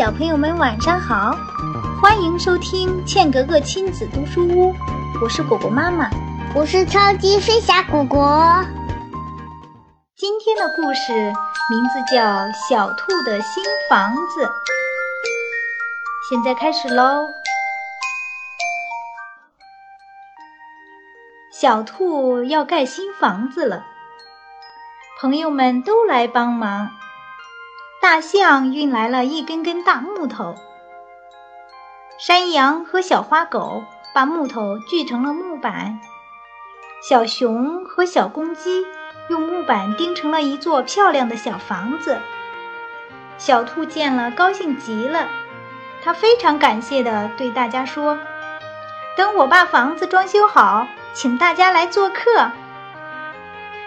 小朋友们晚上好，欢迎收听茜格格亲子读书屋，我是果果妈妈，我是超级飞侠果果。今天的故事名字叫《小兔的新房子》，现在开始喽。小兔要盖新房子了，朋友们都来帮忙。大象运来了一根根大木头，山羊和小花狗把木头锯成了木板，小熊和小公鸡用木板钉成了一座漂亮的小房子。小兔见了高兴极了，它非常感谢地对大家说：等我把房子装修好，请大家来做客。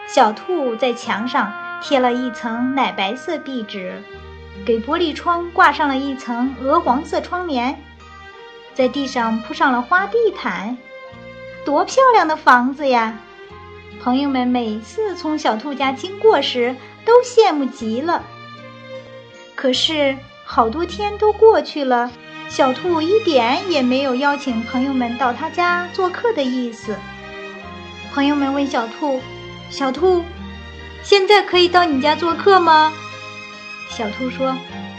小兔在墙上贴了一层奶白色壁纸，给玻璃窗挂上了一层鹅黄色窗帘，在地上铺上了花地毯。多漂亮的房子呀！朋友们每次从小兔家经过时都羡慕极了。可是好多天都过去了，小兔一点也没有邀请朋友们到他家做客的意思。朋友们问小兔：小兔，现在可以到你家做客吗？小兔说：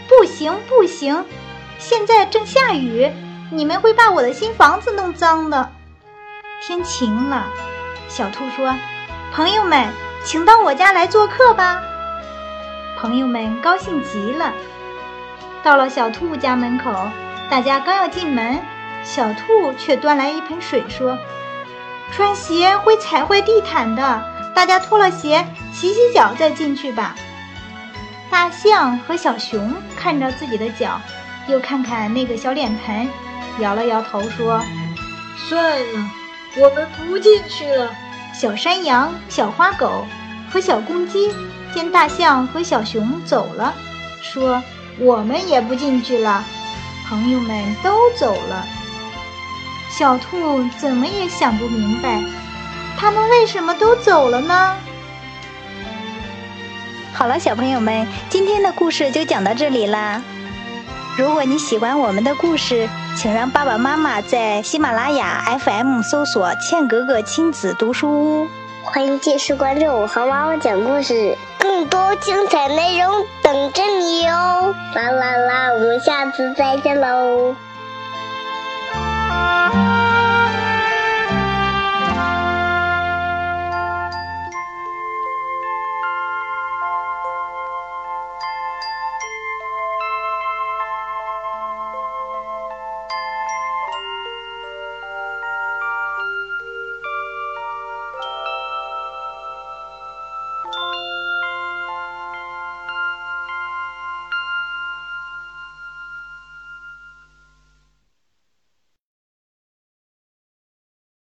不行，现在正下雨，你们会把我的新房子弄脏的。天晴了，小兔说：朋友们，请到我家来做客吧。朋友们高兴极了。到了小兔家门口，大家刚要进门，小兔却端来一盆水说：穿鞋会踩坏地毯的，大家脱了鞋洗洗脚再进去吧。大象和小熊看着自己的脚，又看看那个小脸盆，摇了摇头说：算了，我们不进去了。小山羊、小花狗和小公鸡见大象和小熊走了，说：我们也不进去了。朋友们都走了。小兔怎么也想不明白，他们为什么都走了呢？好了，小朋友们，今天的故事就讲到这里啦。如果你喜欢我们的故事，请让爸爸妈妈在喜马拉雅 FM 搜索茜格格亲子读书屋。欢迎继续关注我和妈妈讲故事，更多精彩内容等着你哦！啦啦啦，我们下次再见喽。